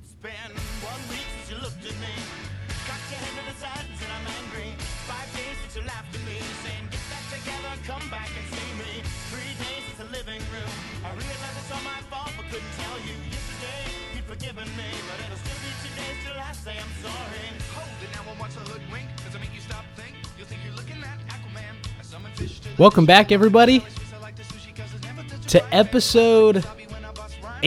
It's been 1 week since you looked at me. Cocked your head to the side and I'm angry. 5 days since you laughed at me, saying get back together, come back and see me. 3 days since the living room, I realized it's all my fault but couldn't tell you. Yesterday you'd forgiven me, but it'll still be 2 days till I say I'm sorry. Hold it now, I watch the hoodwink, cause I make you stop think. You'll think you're looking at Aquaman. I summon fish to the... Welcome back, everybody, to episode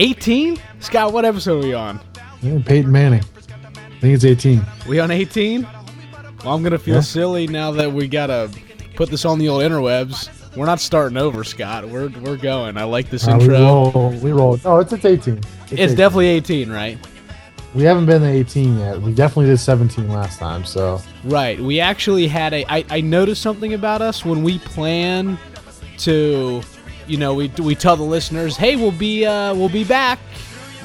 18? Scott, what episode are we on? Yeah, Peyton Manning. I think it's 18. We on 18? Well, I'm going to feel silly now that we got to put this on the old interwebs. We're not starting over, Scott. We're going. I like this intro. We roll. No, it's 18. It's 18. Definitely 18, right? We haven't been to 18 yet. We definitely did 17 last time, so. Right. We actually had I noticed something about us when we plan to... You know, we tell the listeners, hey, we'll be back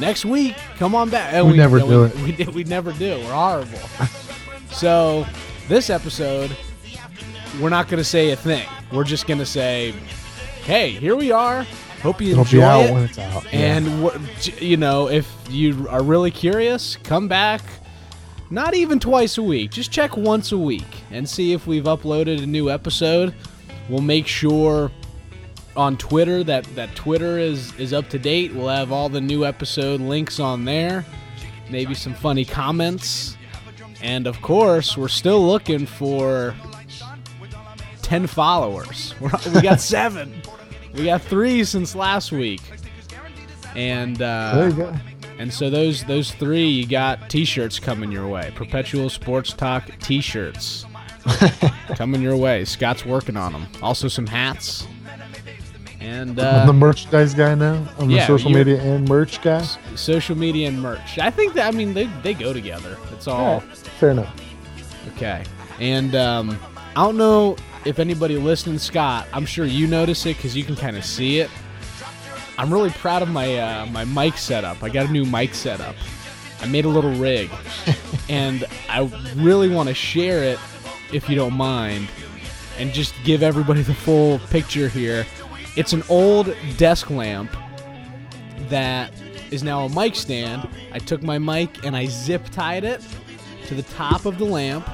next week. Come on back. And we never do it. We never do. We're horrible. So this episode, we're not going to say a thing. We're just going to say, hey, here we are. Hope you enjoy it. When it's out. And, you know, if you are really curious, come back. Not even twice a week. Just check once a week and see if we've uploaded a new episode. We'll make sure... on Twitter that Twitter is up to date. We'll have all the new episode links on there, maybe some funny comments, and of course we're still looking for 10 followers. We got 7. We got 3 since last week, and there you go. And so those 3, you got t-shirts coming your way. Perpetual Sports Talk t-shirts coming your way. Scott's working on them. Also some hats. And I'm the merchandise guy now. I'm the social media and merch guy. Social media and merch. I think that, I mean, they go together. It's all fair enough. Okay. And I don't know if anybody listening, Scott, I'm sure you notice it because you can kind of see it. I'm really proud of my my mic setup. I got a new mic setup. I made a little rig, and I really want to share it if you don't mind, and just give everybody the full picture here. It's an old desk lamp that is now a mic stand. I took my mic and I zip-tied it to the top of the lamp.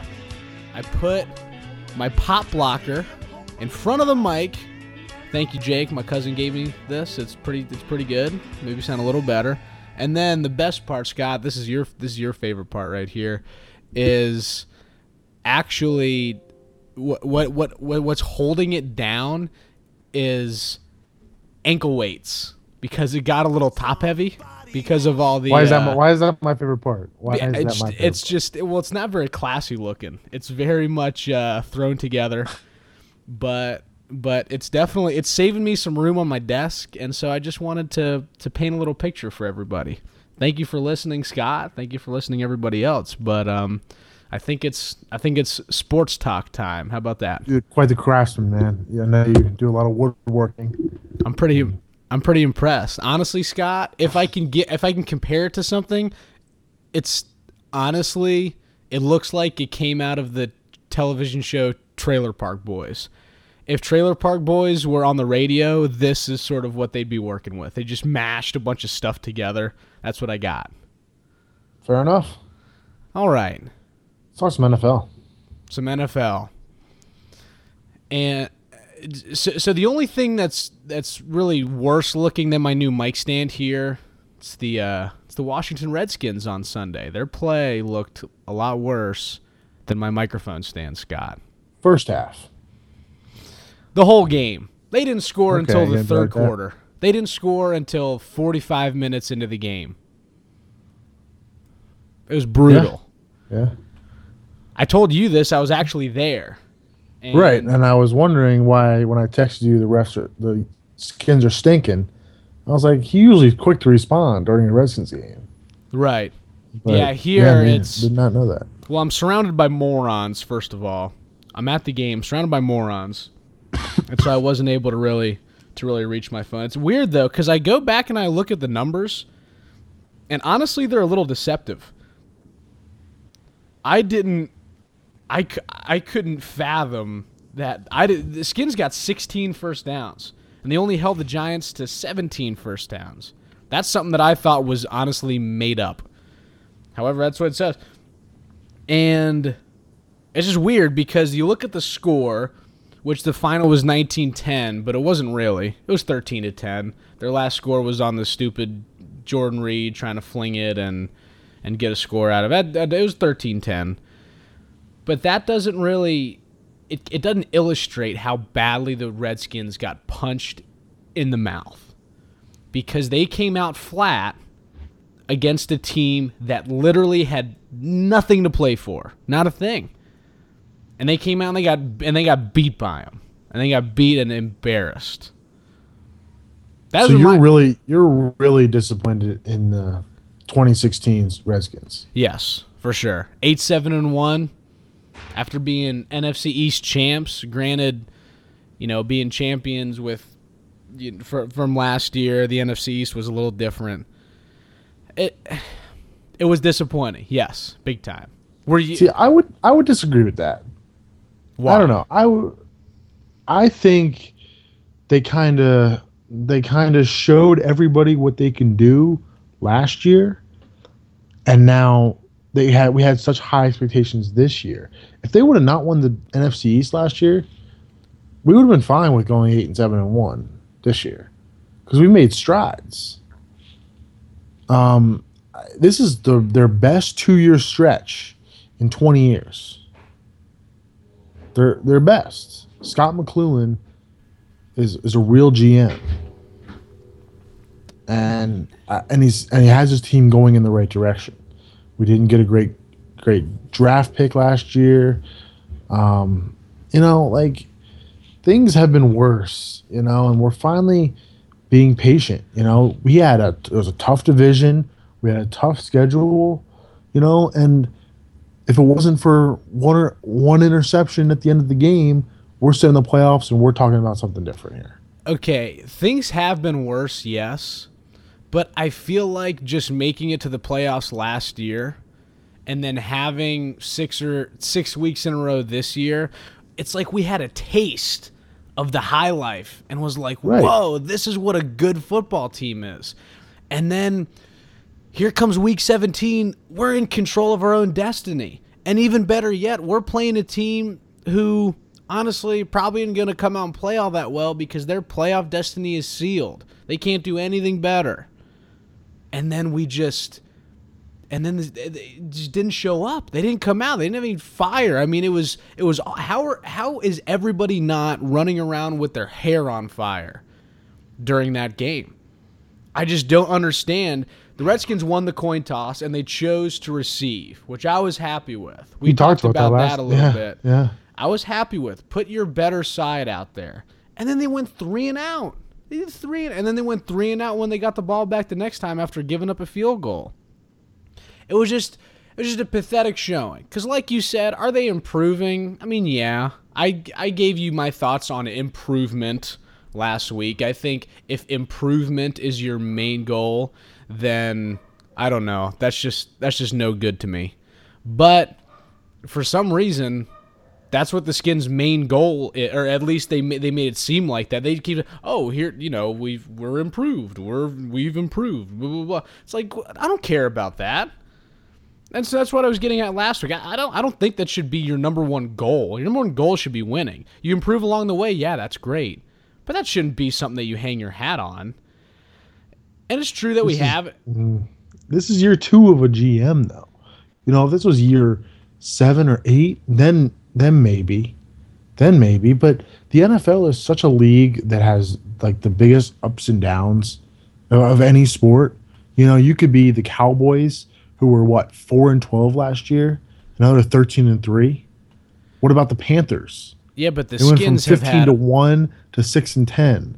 I put my pop blocker in front of the mic. Thank you, Jake. My cousin gave me this. It's pretty good. Maybe sound a little better. And then the best part, Scott, this is your favorite part right here, is actually what's holding it down is ankle weights, because it got a little top heavy because of all the... Why is that my favorite part? Well, it's not very classy looking. It's very much thrown together, but it's saving me some room on my desk, and so I just wanted to paint a little picture for everybody. Thank you for listening, Scott. Thank you for listening, everybody else. But I think it's sports talk time. How about that? You're quite the craftsman, man. Yeah, I know you do a lot of woodworking. I'm pretty impressed, honestly, Scott. If I can compare it to something, it's honestly, it looks like it came out of the television show Trailer Park Boys. If Trailer Park Boys were on the radio, this is sort of what they'd be working with. They just mashed a bunch of stuff together. That's what I got. Fair enough. All right. Saw some NFL. And so the only thing that's really worse looking than my new mic stand here, it's the Washington Redskins on Sunday. Their play looked a lot worse than my microphone stand, Scott. First half. The whole game. They didn't score until the third quarter. They didn't score until 45 minutes into the game. It was brutal. Yeah. I told you this. I was actually there. Right, and I was wondering why when I texted you the Skins are stinking. I was like, he usually is quick to respond during the Redskins game. Right. But yeah, did not know that. Well, I'm surrounded by morons, first of all. I'm at the game, surrounded by morons. And so I wasn't able to really reach my phone. It's weird, though, because I go back and I look at the numbers, and honestly, they're a little deceptive. I couldn't fathom that. The Skins got 16 first downs, and they only held the Giants to 17 first downs. That's something that I thought was honestly made up. However, that's what it says. And it's just weird because you look at the score, which the final was 19-10, but it wasn't really. It was 13-10. Their last score was on the stupid Jordan Reed trying to fling it and get a score out of it. It was 13-10. But that doesn't really... It doesn't illustrate how badly the Redskins got punched in the mouth, because they came out flat against a team that literally had nothing to play for, not a thing. And they came out and they got beat by them, and they got beat and embarrassed. That so you're really disappointed in the 2016's Redskins. Yes, for sure. 8-7-1. After being NFC East champs, granted, you know, being champions with from last year, the NFC East was a little different. It was disappointing, yes, big time. See, I would disagree with that. Why? I don't know. I think they kind of showed everybody what they can do last year, and now. We had such high expectations this year. If they would have not won the NFC East last year, we would have been fine with going 8-7-1 this year, because we made strides. This is their best 2-year stretch in 20 years. Their best. Scott McLuhan is a real GM, and he has his team going in the right direction. We didn't get a great draft pick last year. You know, like, things have been worse, you know, and we're finally being patient. You know, it was a tough division. We had a tough schedule, you know, and if it wasn't for one interception at the end of the game, we're still in the playoffs and we're talking about something different here. Okay, things have been worse, yes. But I feel like just making it to the playoffs last year and then having 6 weeks in a row this year, it's like we had a taste of the high life and was like, right. Whoa, this is what a good football team is. And then here comes week 17. We're in control of our own destiny. And even better yet, we're playing a team who honestly probably isn't going to come out and play all that well because their playoff destiny is sealed. They can't do anything better. And then they just didn't show up. They didn't come out. They didn't have any fire. I mean, it was how is everybody not running around with their hair on fire during that game? I just don't understand. The Redskins won the coin toss and they chose to receive, which I was happy with. We talked about that a little bit. Yeah. I was happy with. Put your better side out there. And then they went 3-and-out. And then they went 3-and-out when they got the ball back the next time after giving up a field goal. It was just a pathetic showing. Because like you said, are they improving? I mean, yeah. I gave you my thoughts on improvement last week. I think if improvement is your main goal, then I don't know. That's just no good to me. But for some reason, that's what the Skins' main goal is, or at least they made it seem like that. They keep, oh, here, you know, we're improved. We've improved. Blah, blah, blah. It's like, I don't care about that. And so that's what I was getting at last week. I don't think that should be your number one goal. Your number one goal should be winning. You improve along the way, yeah, that's great. But that shouldn't be something that you hang your hat on. And it's true that this is year 2 of a GM, though. You know, if this was year 7 or 8, then maybe. But the NFL is such a league that has like the biggest ups and downs of any sport. You know, you could be the Cowboys, who were 4-12 last year, and now they're 13-3. What about the Panthers? Yeah, but the Skins went from 15-1 to 6-10.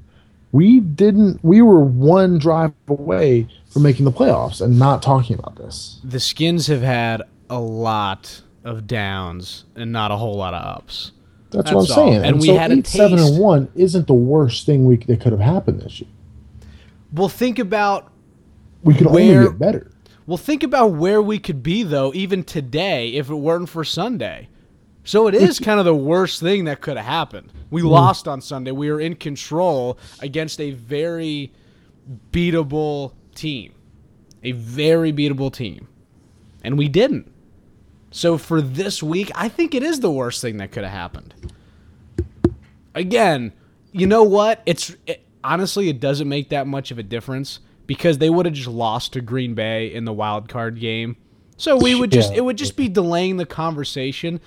We were one drive away from making the playoffs and not talking about this. The Skins have had a lot of downs and not a whole lot of ups. That's what I'm saying. And we had a taste. 7-1 isn't the worst thing that could have happened this year. Well, think about only get better. Well, think about where we could be though, even today, if it weren't for Sunday. So it is kind of the worst thing that could have happened. We lost on Sunday. We were in control against a very beatable team. and we didn't. So for this week, I think it is the worst thing that could have happened. Again, you know what? Honestly, it doesn't make that much of a difference because they would have just lost to Green Bay in the wild card game. So we would just it would just be delaying the conversation,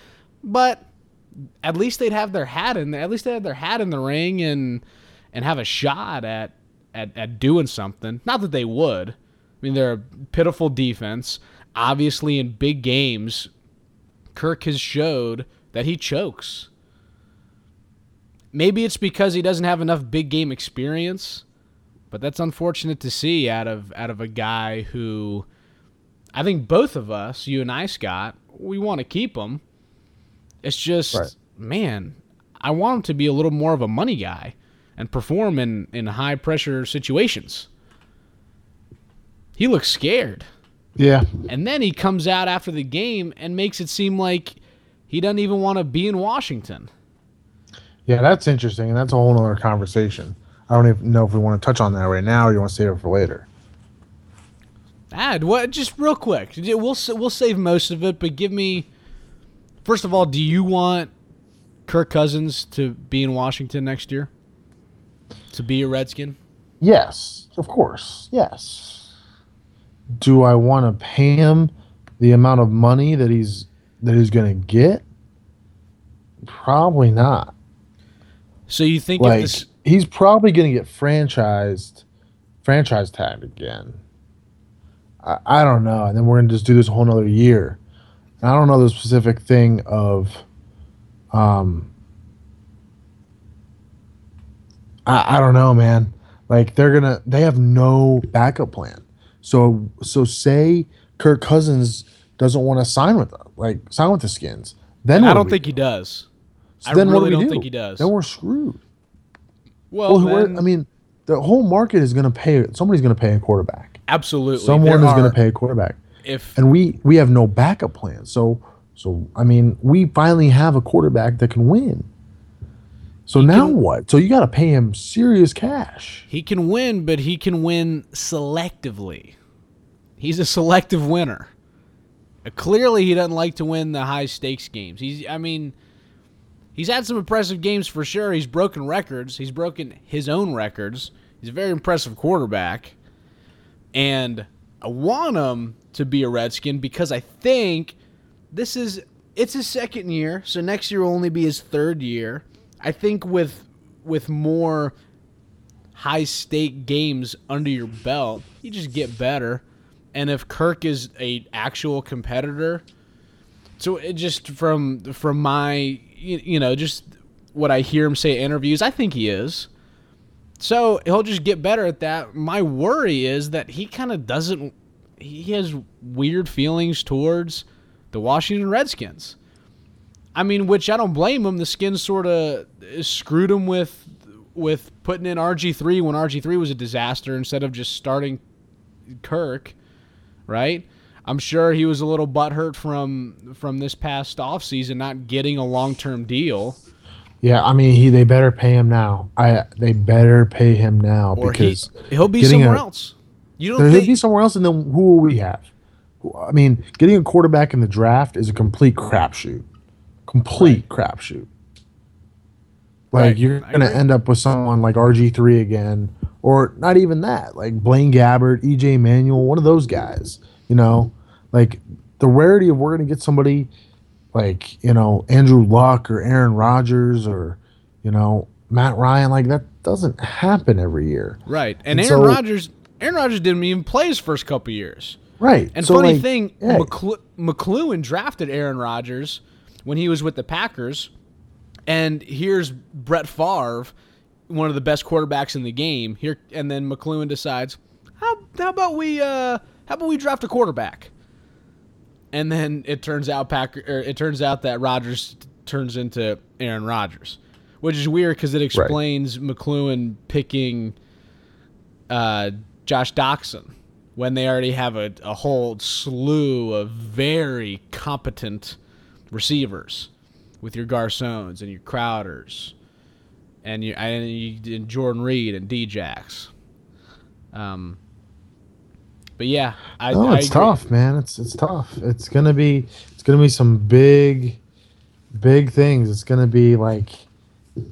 but at least they'd have their hat in there. At least they had their hat in the ring and have a shot at doing something. Not that they would. I mean, they're a pitiful defense. Obviously, in big games, Kirk has showed that he chokes. Maybe it's because he doesn't have enough big game experience, but that's unfortunate to see out of a guy who, I think both of us, you and I, Scott, we want to keep him. It's just, man, I want him to be a little more of a money guy and perform in high-pressure situations. He looks scared. Yeah. And then he comes out after the game and makes it seem like he doesn't even want to be in Washington. Yeah, that's interesting, and that's a whole other conversation. I don't even know if we want to touch on that right now or you want to save it for later. Just real quick. We'll save most of it, but give me... First of all, do you want Kirk Cousins to be in Washington next year? To be a Redskin? Yes, of course. Yes. Do I want to pay him the amount of money that he's going to get? Probably not. So you think if this... he's probably going to get franchise tag again. I don't know. And then we're going to just do this a whole nother year. I don't know the specific thing of, I don't know, man. Like they have no backup plan. So say Kirk Cousins doesn't want to sign with the Skins. Then I don't think he does. I really don't think he does. Then we're screwed. Well, I mean, the whole market is going to pay. Somebody's going to pay a quarterback. Absolutely, someone is going to pay a quarterback. And we have no backup plan. So I mean, we finally have a quarterback that can win. So now what? So you got to pay him serious cash. He can win, but he can win selectively. He's a selective winner. Clearly, he doesn't like to win the high stakes games. He's had some impressive games for sure. He's broken records. He's broken his own records. He's a very impressive quarterback. And I want him to be a Redskin because I think it's his second year, so next year will only be his third year. I think with more high-stake games under your belt, you just get better. And if Kirk is an actual competitor, so it just from my, just what I hear him say in interviews, I think he is. So he'll just get better at that. My worry is that he kind of doesn't... He has weird feelings towards the Washington Redskins. I mean, which I don't blame him. The Skins sort of screwed him with putting in RG3 when RG3 was a disaster instead of just starting Kirk, right? I'm sure he was a little butthurt from this past offseason not getting a long-term deal. Yeah, I mean, they better pay him now. They better pay him now or because he'll be somewhere else. He'll be somewhere else, and then who will we have? I mean, getting a quarterback in the draft is a complete crapshoot. Complete crapshoot. You're going to end up with someone like RG3 again, or not even that, like Blaine Gabbert, E.J. Manuel, one of those guys. The rarity of we're going to get somebody Andrew Luck or Aaron Rodgers or, Matt Ryan, that doesn't happen every year. Right, and Aaron Rodgers didn't even play his first couple years. Right. And so funny thing, yeah. McLuhan drafted Aaron Rodgers when he was with the Packers, and here's Brett Favre, one of the best quarterbacks in the game. Here, and then McLuhan decides, how about we draft a quarterback? And then it turns out that Rodgers turns into Aaron Rodgers, which is weird because it explains McLuhan picking Josh Doxson when they already have a whole slew of very competent receivers with your Garcons and your Crowders and Jordan Reed and D-Jacks. But yeah, I agree. Tough, man. It's tough. It's gonna be some big things. It's gonna be like,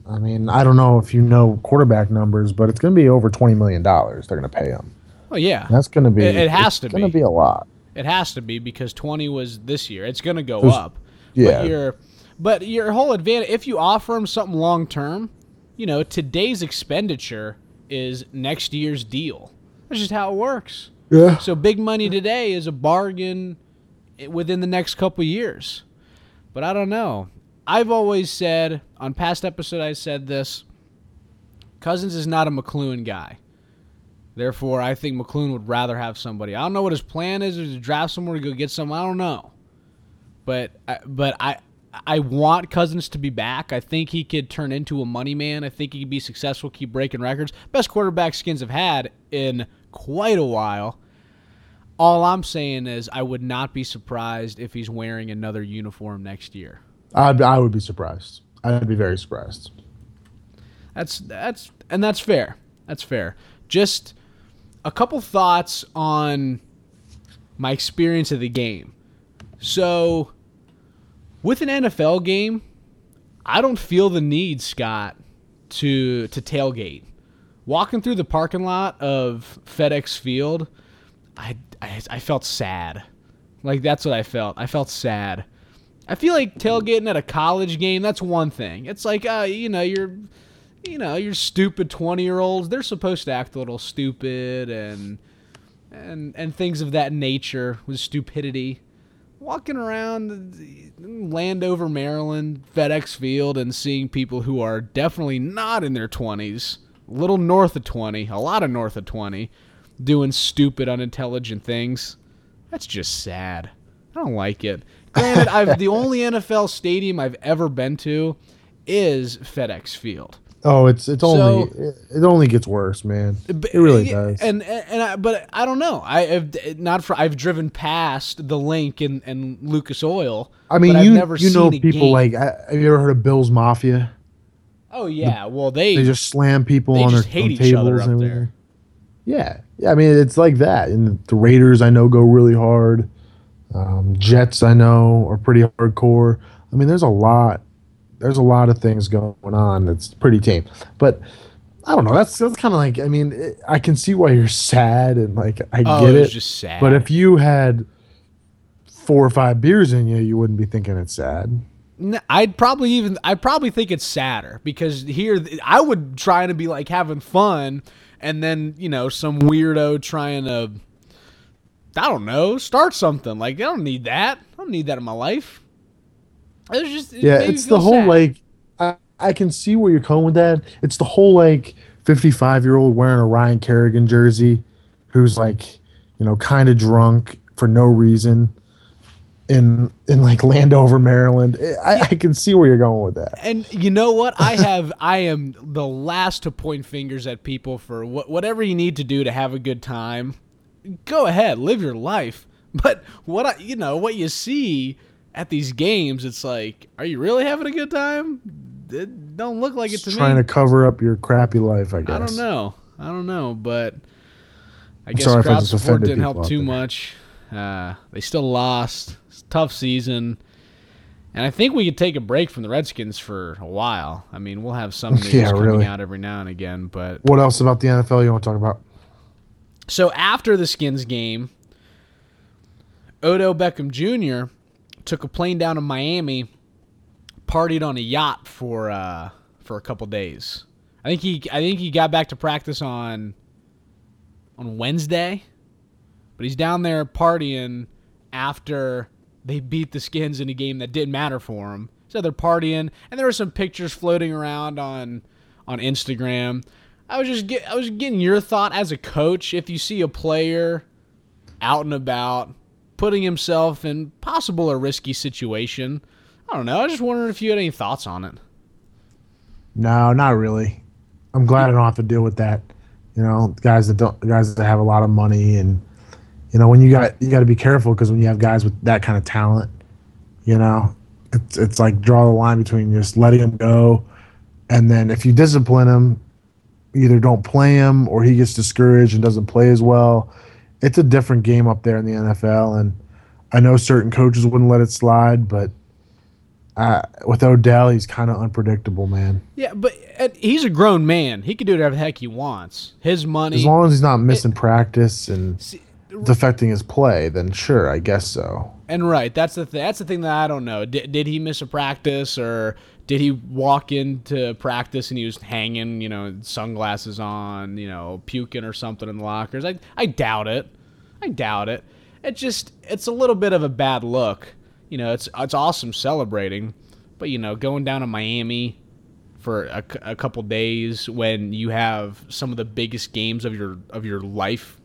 I mean, I don't know if you know quarterback numbers, but it's gonna be over $20 million. They're gonna pay him. Oh yeah, that's gonna be. It has to be. Gonna be a lot. It has to be because 20 was this year. It's gonna go up. Yeah. But your whole advantage, if you offer them something long term, you know, today's expenditure is next year's deal. That's just how it works. Yeah. So big money today is a bargain within the next couple of years. But I don't know. I've always said, on past episode I said this, Cousins is not a McLuhan guy. Therefore, I think McLuhan would rather have somebody. I don't know what his plan is, or to draft somewhere to go get someone. I don't know. But I want Cousins to be back. I think he could turn into a money man. I think he could be successful, keep breaking records. Best quarterback Skins have had in quite a while. All I'm saying is I would not be surprised if he's wearing another uniform next year. I would be surprised. I'd be very surprised. That's fair. That's fair. Just a couple thoughts on my experience of the game. So with an NFL game, I don't feel the need, Scott, to tailgate. Walking through the parking lot of FedEx Field, I felt sad. Like, that's what I felt. I felt sad. I feel like tailgating at a college game, that's one thing. It's like, your stupid 20-year-olds, they're supposed to act a little stupid and things of that nature with stupidity. Walking around Landover, Maryland, FedEx Field, and seeing people who are definitely not in their 20s, a little north of 20, a lot of north of 20, doing stupid, unintelligent things, that's just sad. I don't like it. Granted, the only NFL stadium I've ever been to is FedEx Field. Oh, it only gets worse, man. It really does. But I don't know. I've driven past the Link and Lucas Oil. I mean, but have you ever heard of Bill's Mafia? Oh yeah, they just slam people on their hate each other up there. Yeah. I mean, it's like that. And the Raiders, I know, go really hard. Jets, I know, are pretty hardcore. I mean, there's a lot. There's a lot of things going on that's pretty tame. But I don't know. That's kind of like, I mean, I can see why you're sad and like I get it. It's just sad. But if you had 4 or 5 beers in you wouldn't be thinking it's sad. No, I'd probably think it's sadder because here I would try to be like having fun and then, you know, some weirdo trying to, I don't know, start something. Like, I don't need that. I don't need that in my life. It's the whole sad. Like I can see where you're going with that. It's the whole like 55-year-old wearing a Ryan Kerrigan jersey, who's like, you know, kind of drunk for no reason, in like Landover, Maryland. I can see where you're going with that. And you know what? I am the last to point fingers at people for whatever you need to do to have a good time. Go ahead, live your life. But what you see at these games, it's like, are you really having a good time? It don't look like it to me. Trying to cover up your crappy life, I guess. I don't know, but I guess crowd support didn't help too much. They still lost. It's a tough season. And I think we could take a break from the Redskins for a while. I mean, we'll have some news coming out every now and again. But what else about the NFL you want to talk about? So after the Skins game, Odell Beckham Jr., took a plane down to Miami, partied on a yacht for a couple days. I think he got back to practice on Wednesday, but he's down there partying after they beat the Skins in a game that didn't matter for him. So they're partying, and there were some pictures floating around on Instagram. I was getting your thought as a coach if you see a player out and about, putting himself in possible or risky situation. I don't know. I was just wondering if you had any thoughts on it. No, not really. I'm glad I don't have to deal with that. You know, guys that have a lot of money, and you know, when you got to be careful because when you have guys with that kind of talent, you know, it's like draw the line between just letting him go, and then if you discipline him, either don't play him or he gets discouraged and doesn't play as well. it's a different game up there in the NFL, and I know certain coaches wouldn't let it slide, but with Odell, he's kind of unpredictable, man. Yeah, but he's a grown man. He can do whatever the heck he wants. His money. As long as he's not missing practice and affecting his play, then sure, I guess so. And right, that's the thing that I don't know. Did he miss a practice, or did he walk into practice and he was hanging, sunglasses on, puking or something in the lockers? I doubt it. It's a little bit of a bad look. It's awesome celebrating, but going down to Miami for a couple days when you have some of the biggest games of your life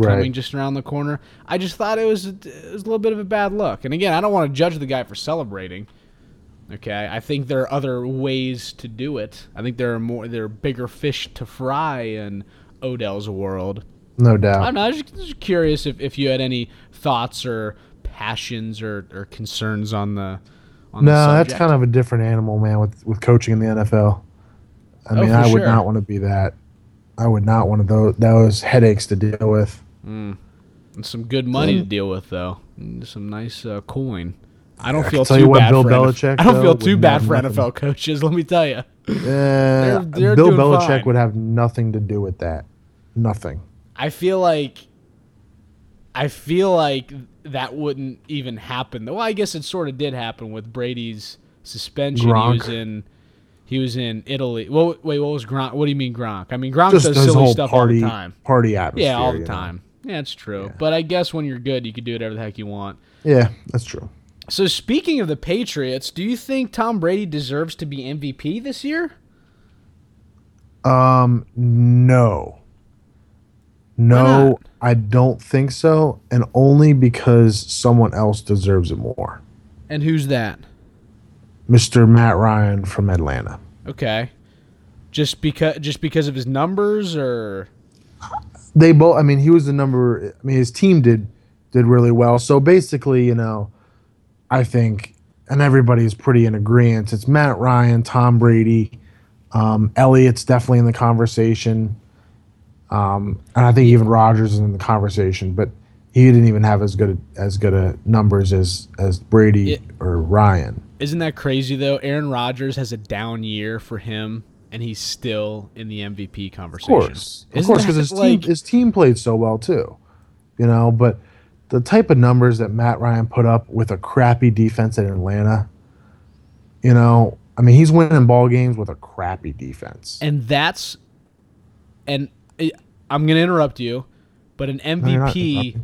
coming just around the corner. I just thought it was a little bit of a bad look. And again, I don't want to judge the guy for celebrating. Okay, I think there are other ways to do it. I think there are bigger fish to fry in Odell's world. No doubt. I'm just curious if you had any thoughts or passions or concerns on the subject. That's kind of a different animal, man, with coaching in the NFL. I would not want to be that. I would not want those headaches to deal with. And some good money to deal with, though. And some nice coin. I don't feel too bad for NFL coaches, let me tell you. They're Bill Belichick fine. Would have nothing to do with that. Nothing. I feel like that wouldn't even happen. Well, I guess it sort of did happen with Brady's suspension. Gronk. He was in Italy. Well, wait, what was Gronk? What do you mean Gronk? I mean, Gronk does silly stuff all the time. Party atmosphere. Yeah, all the time. Yeah, it's true. Yeah. But I guess when you're good, you can do whatever the heck you want. Yeah, that's true. So speaking of the Patriots, do you think Tom Brady deserves to be MVP this year? No. No, I don't think so, and only because someone else deserves it more. And who's that? Mr. Matt Ryan from Atlanta. Okay. Just because of his numbers, or they both. I mean, he was the number. I mean, his team did really well. So basically, I think, and everybody's pretty in agreement. It's Matt Ryan, Tom Brady, Elliott's definitely in the conversation. And I think even Rodgers is in the conversation, but he didn't even have as good a numbers as Brady or Ryan. Isn't that crazy though? Aaron Rodgers has a down year for him, and he's still in the MVP conversation. Of course, because his team played so well too, But the type of numbers that Matt Ryan put up with a crappy defense in Atlanta, I mean, he's winning ball games with a crappy defense, and I'm going to interrupt you, but an MVP,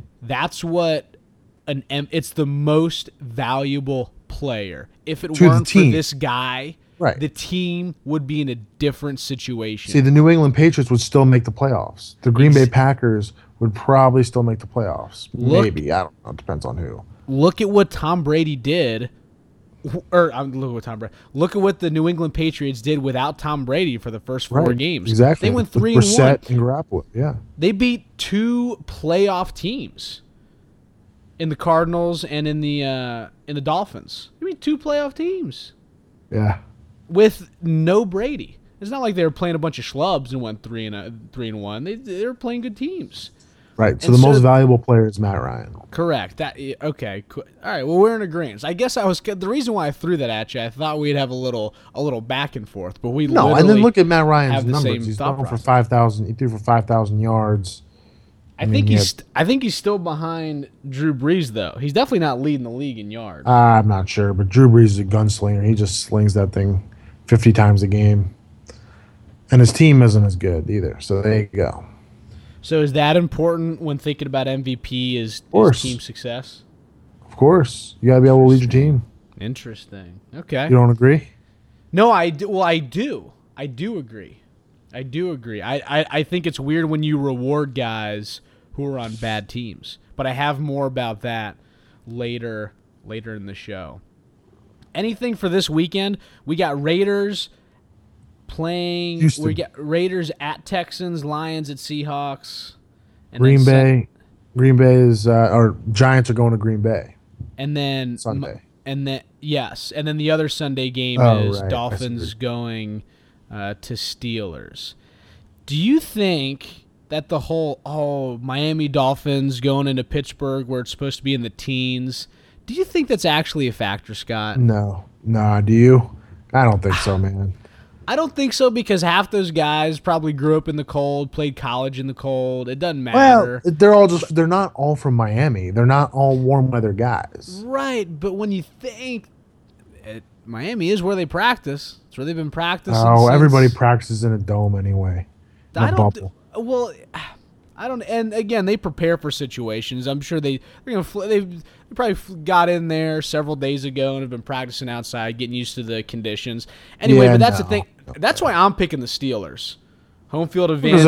it's the most valuable player. If it weren't for this guy, the team would be in a different situation. See, the New England Patriots would still make the playoffs. The Green Bay Packers would probably still make the playoffs. Maybe. I don't know. It depends on who. Look at what Tom Brady did. Look at what the New England Patriots did without Tom Brady for the first four games. Exactly. They went 3-1. Brissett and Garoppolo. Yeah. They beat two playoff teams in the Cardinals and in the Dolphins. They beat two playoff teams. Yeah. With no Brady. It's not like they were playing a bunch of schlubs and went 3-1. They were playing good teams. Right, so the most valuable player is Matt Ryan. Correct. Okay. All right. Well, we're in agreement. I guess the reason why I threw that at you, I thought we'd have a little back and forth, but we no. And then look at Matt Ryan's numbers. He's thrown for 5,000. He threw for 5,000 yards. I think he's still behind Drew Brees though. He's definitely not leading the league in yards. I'm not sure, but Drew Brees is a gunslinger. He just slings that thing 50 times a game, and his team isn't as good either. So there you go. So is that important when thinking about MVP is team success? Of course. You got to be able to lead your team. Interesting. Okay. You don't agree? No, I do. Well, I do agree. I think it's weird when you reward guys who are on bad teams. But I have more about that later in the show. Anything for this weekend? We got Raiders playing Houston. We got Raiders at Texans, Lions at Seahawks, and Green Bay, or Giants are going to Green Bay. And then Sunday. And then the other Sunday game is Dolphins going to Steelers. Do you think that the whole, Miami Dolphins going into Pittsburgh where it's supposed to be in the teens, do you think that's actually a factor, Scott? No, do you? I don't think so, man. I don't think so because half those guys probably grew up in the cold, played college in the cold. It doesn't matter. Well, they're not all from Miami. They're not all warm weather guys. Right, but when you think Miami is where they practice. It's where they've been practicing. Everybody practices in a dome anyway. And again, they prepare for situations. I'm sure they probably got in there several days ago and have been practicing outside, getting used to the conditions. Anyway, but that's the thing. That's why I'm picking the Steelers. Home field advantage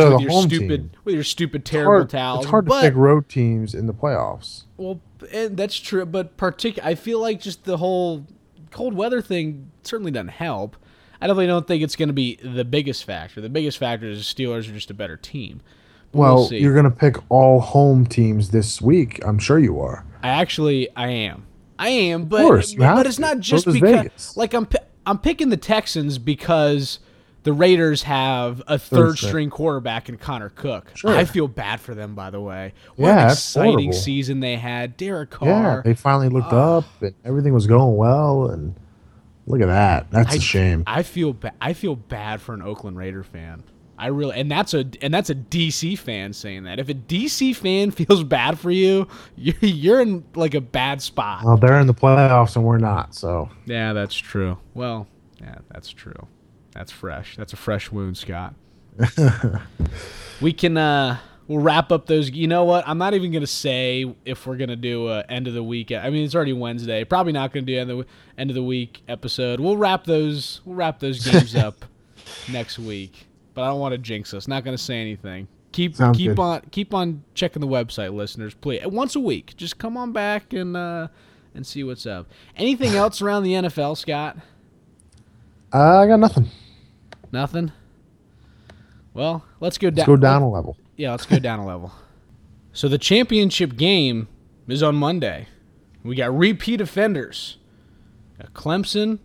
with your stupid, terrible towels. It's hard to pick road teams in the playoffs. Well, and that's true, but I feel like just the whole cold weather thing certainly doesn't help. I definitely don't think it's going to be the biggest factor. The biggest factor is the Steelers are just a better team. Well, you're going to pick all home teams this week. I'm sure you are. I am, but of course, but it's not just because Vegas. Like I'm picking the Texans because the Raiders have a third-string quarterback in Connor Cook. Sure. I feel bad for them, by the way. What an exciting season they had. Derek Carr. Yeah, they finally looked up and everything was going well and look at that. That's a shame. I feel bad for an Oakland Raider fan. I really, and that's a DC fan saying that. If a DC fan feels bad for you, you're in like a bad spot. Well, they're in the playoffs and we're not, so. Yeah, that's true. Well, yeah, that's true. That's fresh. That's a fresh wound, Scott. We'll wrap up those. You know what? I'm not even going to say if we're going to do an end of the week. I mean, it's already Wednesday. Probably not going to do end of the week episode. We'll wrap those games up next week. But I don't want to jinx us. Not going to say anything. Keep on checking the website, listeners. Please, once a week, just come on back and see what's up. Anything else around the NFL, Scott? I got nothing. Nothing. Well, let's go down a level. Yeah, let's go down a level. So the championship game is on Monday. We got repeat offenders. Clemson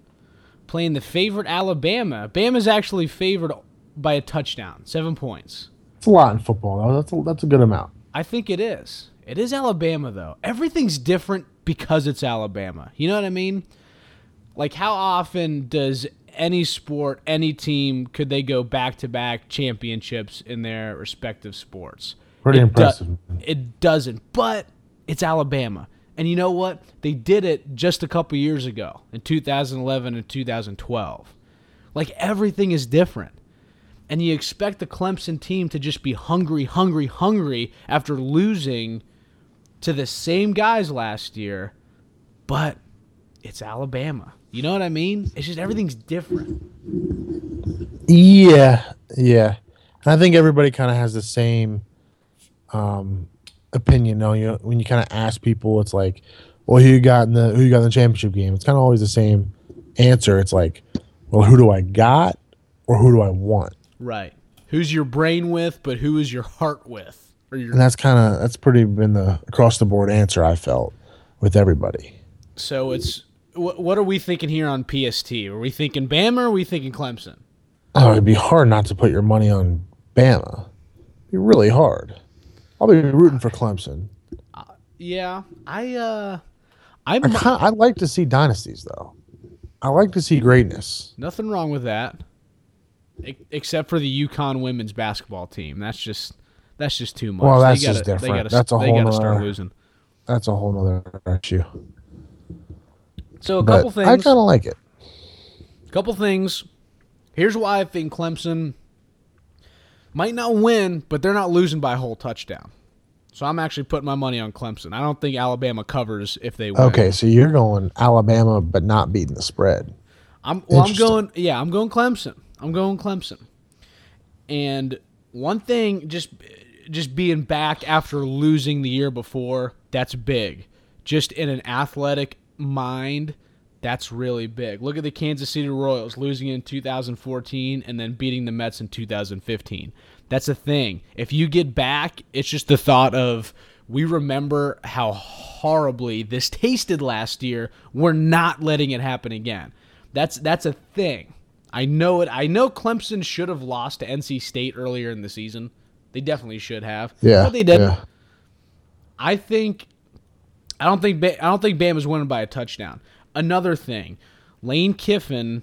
playing the favorite Alabama. Bama's actually favored by a touchdown, 7 points. It's a lot in football, though. That's a good amount. I think it is. It is Alabama, though. Everything's different because it's Alabama. You know what I mean? Like, how often does any sport, any team, could they go back-to-back championships in their respective sports? Pretty impressive. It doesn't, but it's Alabama. And you know what? They did it just a couple years ago, in 2011 and 2012. Like, everything is different. And you expect the Clemson team to just be hungry after losing to the same guys last year, but it's Alabama. You know what I mean? It's just everything's different. Yeah. And I think everybody kind of has the same opinion. You know, when you kind of ask people, it's like, well, who you got in the championship game? It's kind of always the same answer. It's like, well, who do I got or who do I want? Right. Who's your brain with, but who is your heart with? And that's pretty been the across the board answer I felt with everybody. So what are we thinking here on PST? Are we thinking Bama or are we thinking Clemson? Oh, it'd be hard not to put your money on Bama. It'd be really hard. I'll be rooting for Clemson. Yeah. I like to see dynasties, though. I like to see greatness. Nothing wrong with that. Except for the UConn women's basketball team, that's just too much. Well, just different. That's a whole other issue. So couple things. I kind of like it. A couple things. Here's why I think Clemson might not win, but they're not losing by a whole touchdown. So I'm actually putting my money on Clemson. I don't think Alabama covers if they win. Okay, so you're going Alabama, but not beating the spread. I'm going Clemson. I'm going Clemson. And one thing, just being back after losing the year before, that's big. Just in an athletic mind, that's really big. Look at the Kansas City Royals losing in 2014 and then beating the Mets in 2015. That's a thing. If you get back, it's just the thought of, we remember how horribly this tasted last year. We're not letting it happen again. That's a thing. I know it. I know Clemson should have lost to NC State earlier in the season. They definitely should have. Yeah. But they didn't. Yeah. I don't think Bama's winning by a touchdown. Another thing, Lane Kiffin,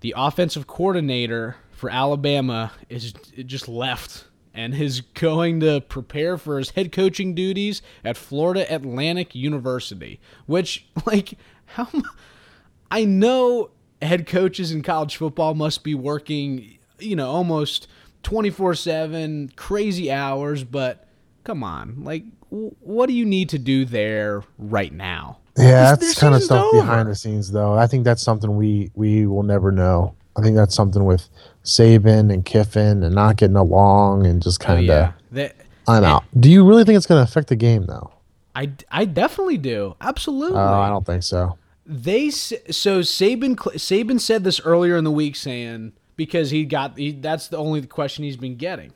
the offensive coordinator for Alabama, is just left and is going to prepare for his head coaching duties at Florida Atlantic University, which, like, how I know head coaches in college football must be working, you know, almost 24/7, crazy hours, but come on, like, what do you need to do there right now? Yeah, that's kind of stuff behind the scenes, though. I think that's something we will never know. I think that's something with Saban and Kiffin and not getting along and just kind of, I'm out. Do you really think it's going to affect the game, though? I definitely do. Absolutely. Oh, I don't think so. Saban said this earlier in the week, saying because that's the only question he's been getting.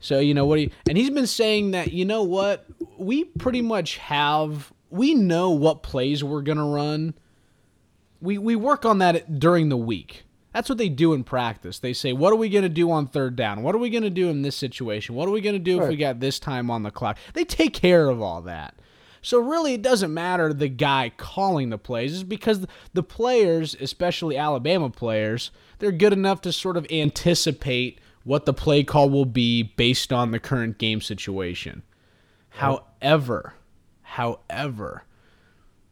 So, you know, and he's been saying that, you know what, we pretty much we know what plays we're going to run. We work on that during the week. That's what they do in practice. They say, what are we going to do on third down? What are we going to do in this situation? What are we going to do if we got this time on the clock? They take care of all that. So really it doesn't matter the guy calling the plays. It's because the players, especially Alabama players, they're good enough to sort of anticipate what the play call will be based on the current game situation. However,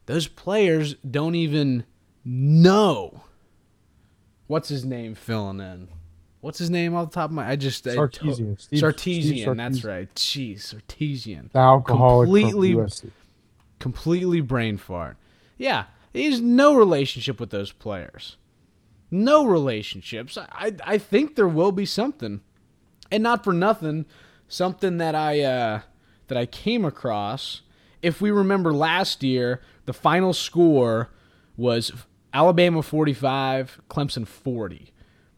those players don't even know filling in. What's his name off the top of my... Sarkisian. Sarkisian, that's right. Jeez, Sarkisian. The alcoholic completely brain fart. Yeah, he has no relationship with those players. No relationships. I think there will be something, and not for nothing, something that I came across. If we remember last year, the final score was Alabama 45, Clemson 40,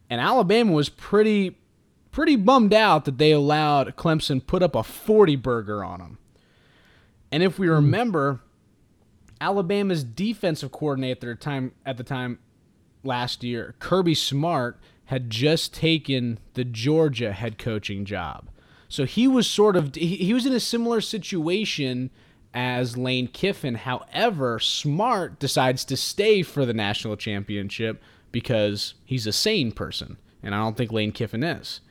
and Alabama was pretty bummed out that they allowed Clemson put up a 40 burger on them. And if we remember, Alabama's defensive coordinator at the time. Last year, Kirby Smart had just taken the Georgia head coaching job. So he was he was in a similar situation as Lane Kiffin. However, Smart decides to stay for the national championship because he's a sane person, and I don't think Lane Kiffin is.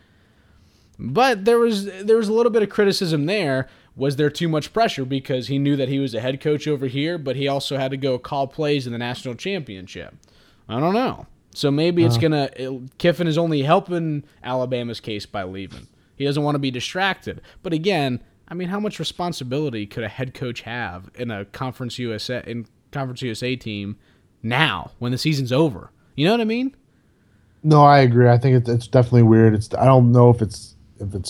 But there was a little bit of criticism there. Was there too much pressure because he knew that he was a head coach over here, but he also had to go call plays in the national championship? I don't know. So maybe it's going to... Kiffin is only helping Alabama's case by leaving. He doesn't want to be distracted. But again, I mean, how much responsibility could a head coach have in a Conference USA team now when the season's over? You know what I mean? No, I agree. I think it's definitely weird. I don't know if it's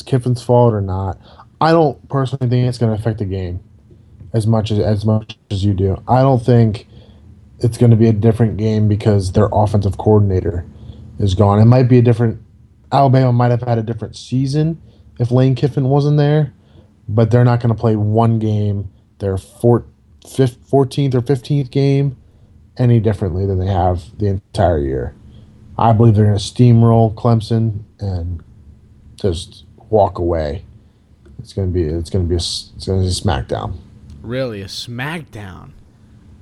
Kiffin's fault or not. I don't personally think it's going to affect the game as much as you do. I don't think... it's going to be a different game because their offensive coordinator is gone. It might be Alabama might have had a different season if Lane Kiffin wasn't there, but they're not going to play one game, their 14th or 15th game, any differently than they have the entire year. I believe they're going to steamroll Clemson and just walk away. It's going to be a smackdown. Really, a smackdown.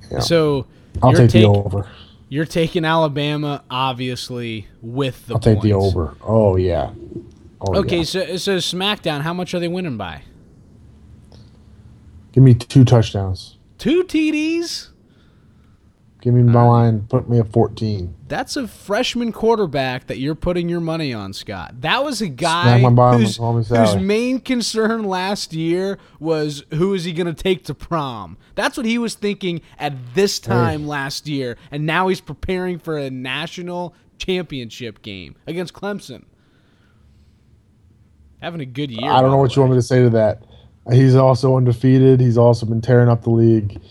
Yeah. So. I'll take the over. You're taking Alabama, obviously, with the points. I'll take the over. Oh, yeah. Okay, so it says SmackDown. How much are they winning by? Give me 2 touchdowns. 2 TDs? Give me my line. Put me at 14. That's a freshman quarterback that you're putting your money on, Scott. That was a guy whose main concern last year was who is he going to take to prom. That's what he was thinking at this time last year, and now he's preparing for a national championship game against Clemson. Having a good year. I don't know what you want me to say to that. He's also undefeated. He's also been tearing up the league.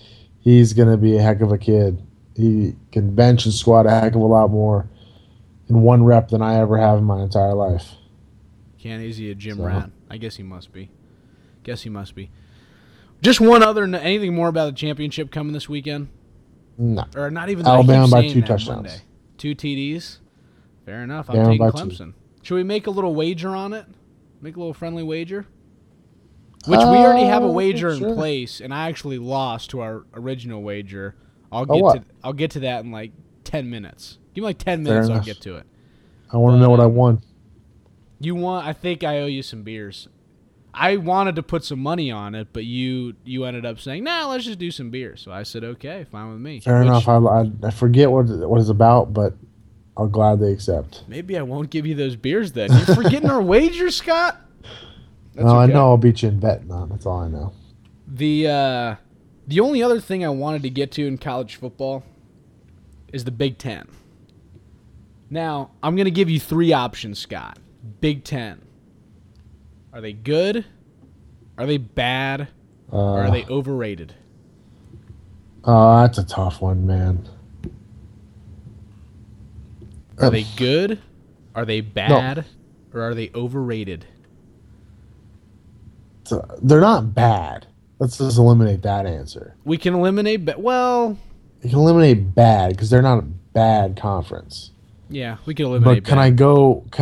He's going to be a heck of a kid. He can bench and squat a heck of a lot more in one rep than I ever have in my entire life. Can't easy a gym rat. I guess he must be. Just one other. Anything more about the championship coming this weekend? No. Or not even. Alabama by 2 touchdowns. Monday. 2 TDs. Fair enough. I'm taking Clemson. Should we make a little wager on it? Make a little friendly wager? Which we already have a wager in place, and I actually lost to our original wager. I'll get to that in like 10 minutes. Give me like 10 minutes, I'll get to it. I want to know what I won. You won. I think I owe you some beers. I wanted to put some money on it, but you ended up saying, "No, let's just do some beer." So I said, "Okay, fine with me." Fair enough. I forget what it's about, but I'll gladly accept. Maybe I won't give you those beers then. You're forgetting our wager, Scott. I know I'll beat you in betting on. That's all I know. The only other thing I wanted to get to in college football is the Big Ten. Now I'm going to give you three options, Scott. Big Ten. Are they good? Are they bad? Or are they overrated? That's a tough one, man. Are they good? Are they bad? No. Or are they overrated? They're not bad. Let's just eliminate that answer. We can eliminate you can eliminate bad because they're not a bad conference. Yeah, we can eliminate. But can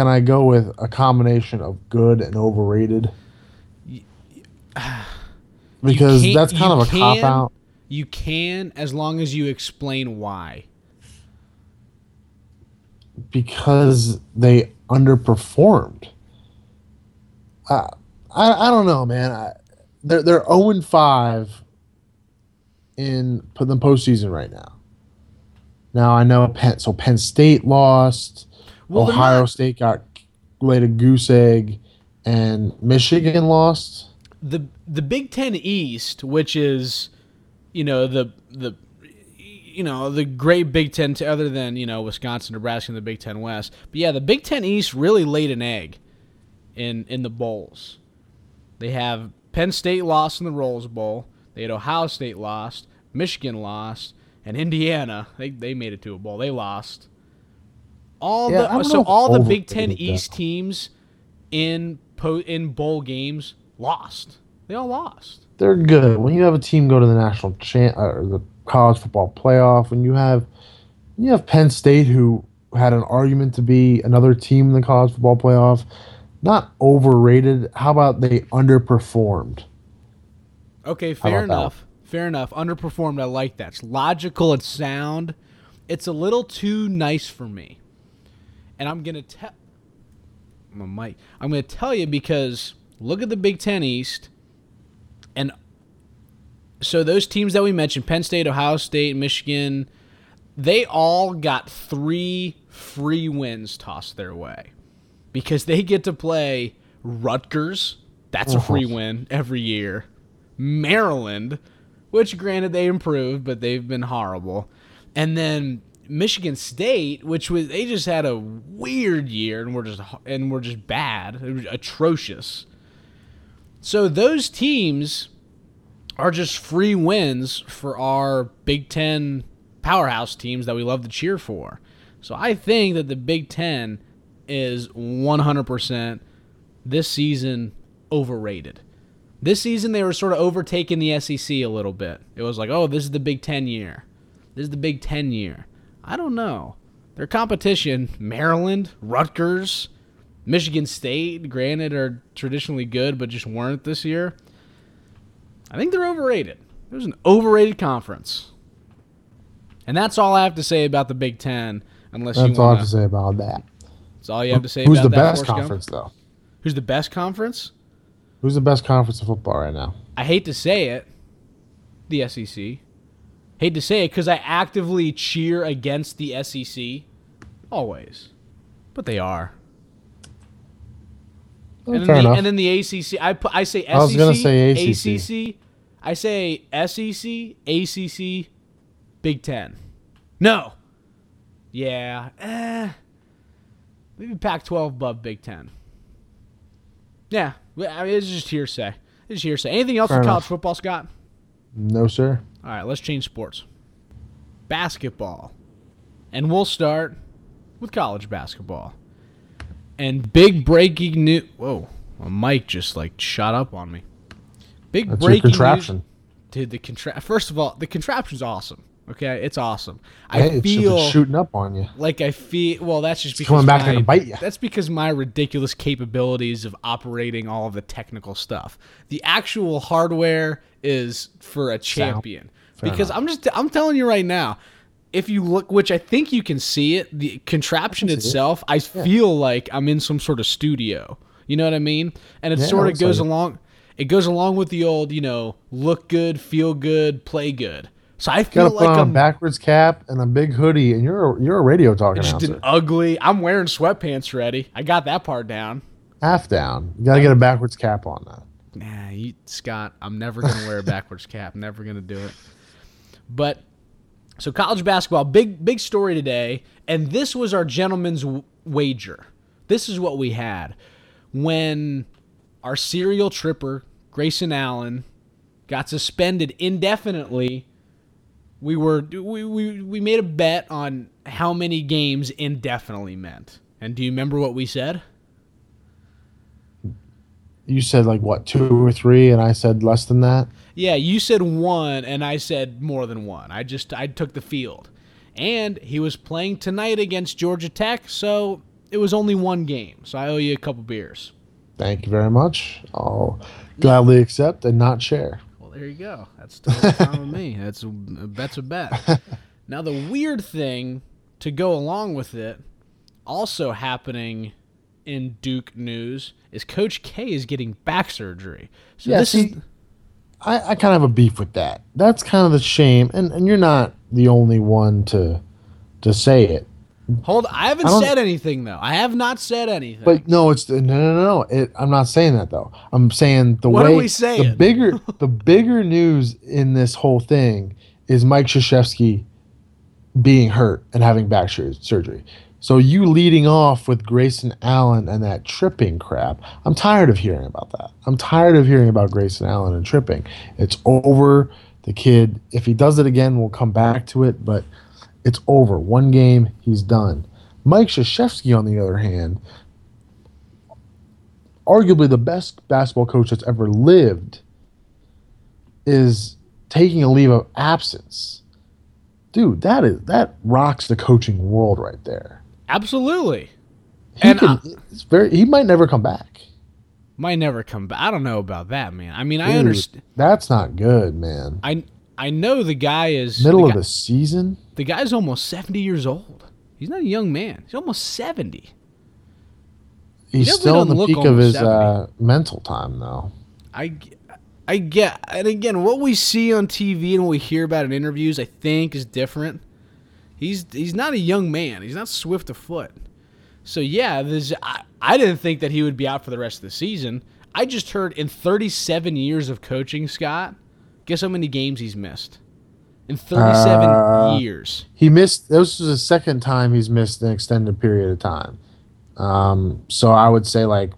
I go with a combination of good and overrated? Because that's kind of a cop out. You can, as long as you explain why. Because they underperformed. I don't know, man. They're 0-5 in the postseason right now. Now I know Penn State lost, Ohio State got laid a goose egg, and Michigan lost. The Big Ten East, which is, the great Big Ten other than Wisconsin, Nebraska, and the Big Ten West. But yeah, the Big Ten East really laid an egg in the bowls. They have Penn State lost in the Rose Bowl. They had Ohio State lost, Michigan lost. And Indiana, they made it to a bowl. They lost. All the Big Ten East teams in bowl games lost. They all lost. They're good. When you have a team go to the national or the college football playoff, when you have Penn State who had an argument to be another team in the college football playoff, not overrated. How about they underperformed? Okay, fair enough. Fair enough. Underperformed. I like that. It's logical. It's sound. It's a little too nice for me. And I'm going to tell my mic. I'm going to tell you because look at the Big Ten East. And so those teams that we mentioned, Penn State, Ohio State, Michigan, they all got 3 free wins tossed their way because they get to play Rutgers. That's a free win every year. Maryland. Which, granted, they improved, but they've been horrible. And then Michigan State, they just had a weird year, and we're just bad, it was atrocious. So those teams are just free wins for our Big Ten powerhouse teams that we love to cheer for. So I think that the Big Ten is 100% this season overrated. This season, they were sort of overtaking the SEC a little bit. It was like, this is the Big Ten year. This is the Big Ten year. I don't know. Their competition, Maryland, Rutgers, Michigan State, granted, are traditionally good, but just weren't this year. I think they're overrated. It was an overrated conference. And that's all I have to say about the Big Ten, that's all I have to say about that. That's all you have to say about that. Who's the best conference, though? Who's the best conference? Who's the best conference in football right now? I hate to say it, the SEC. Hate to say it because I actively cheer against the SEC always. But they are. And then the ACC. I say SEC. I was going to say ACC. I say SEC, ACC, Big Ten. No. Yeah. Maybe Pac-12 above Big Ten. Yeah. I mean, it's just hearsay. Anything else in college football, Scott? No, sir. All right, let's change sports. Basketball. And we'll start with college basketball. And big breaking news. Whoa, my mic just shot up on me. Big breaking news. That's your contraption. Dude, first of all, the contraption's awesome. Okay, it's awesome. I feel shooting up on you. Like I feel well. That's just because it's coming back to bite you. That's because my ridiculous capabilities of operating all of the technical stuff. The actual hardware is for a champion. Because enough. I'm telling you right now, if you look, which I think you can see it, the contraption itself. I feel like I'm in some sort of studio. You know what I mean? And it sort of goes along. It goes along with the old, you know, look good, feel good, play good. So I feel like I'm backwards cap and a big hoodie, and you're a radio talk announcer. Just an ugly. I'm wearing sweatpants already. I got that part down. Half down. You gotta get a backwards cap on that. Nah, Scott. I'm never gonna wear a backwards cap. Never gonna do it. But so college basketball, big story today, and this was our gentleman's wager. This is what we had when our serial tripper Grayson Allen got suspended indefinitely. We made a bet on how many games indefinitely meant. And do you remember what we said? You said like what, 2 or 3, and I said less than that? Yeah, you said 1 and I said more than 1. I took the field. And he was playing tonight against Georgia Tech, so it was only 1 game. So I owe you a couple beers. Thank you very much. I'll gladly accept and not share. There you go. That's totally fine with me. That's a bet. Now, the weird thing to go along with it, also happening in Duke news, is Coach K is getting back surgery. So yeah, I kind of have a beef with that. That's kind of the shame, and you're not the only one to say it. I haven't said anything, though. I have not said anything. But no, it's no. I'm not saying that, though. I'm saying the bigger news in this whole thing is Mike Krzyzewski being hurt and having back surgery. So you leading off with Grayson Allen and that tripping crap. I'm tired of hearing about that. I'm tired of hearing about Grayson Allen and tripping. It's over. The kid, if he does it again, we'll come back to it, but it's over. 1 game, he's done. Mike Krzyzewski, on the other hand, arguably the best basketball coach that's ever lived, is taking a leave of absence. Dude, that rocks the coaching world right there. Absolutely. He might never come back. I don't know about that, man. I mean, dude, I understand. That's not good, man. I know the guy is middle of the season. The guy's almost 70 years old. He's not a young man. He's almost 70. He's still in the peak of his mental time, though. I get, and again, what we see on TV and what we hear about in interviews, I think, is different. He's not a young man. He's not swift of foot. So yeah, I didn't think that he would be out for the rest of the season. I just heard in 37 years of coaching, Scott, guess how many games he's missed? In 37 years. He missed. This was the second time he's missed an extended period of time. So I would say, like,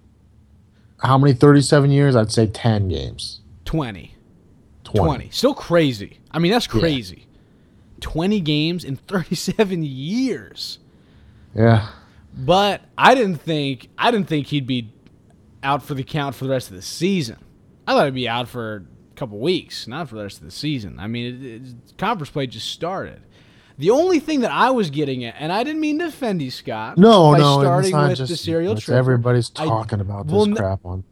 how many 37 years? I'd say 10 games. 20. Still crazy. I mean, that's crazy. Yeah. 20 games in 37 years. Yeah. But I didn't think he'd be out for the count for the rest of the season. I thought he'd be out for couple weeks, not for the rest of the season. I mean, conference play just started. The only thing that I was getting at, and I didn't mean to offend you, Scott. No, starting with just the serial trip. Everybody's talking about this crap on.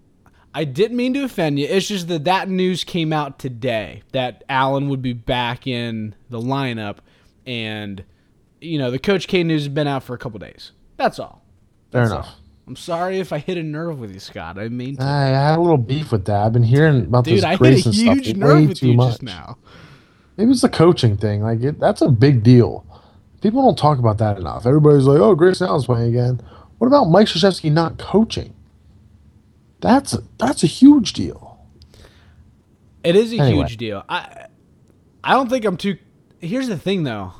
I didn't mean to offend you. It's just that news came out today that Allen would be back in the lineup, and you know the Coach K news has been out for a couple days. That's all. Fair enough. I'm sorry if I hit a nerve with you, Scott. I mean, I had a little beef with that. I've been hearing about this Grayson stuff way too much. Dude, I hit a huge nerve with you just now. Maybe it's the coaching thing. Like, that's a big deal. People don't talk about that enough. Everybody's like, "Oh, Grayson Allen's playing again." What about Mike Krzyzewski not coaching? That's a huge deal. It is a huge deal. I don't think I'm too. Here's the thing, though.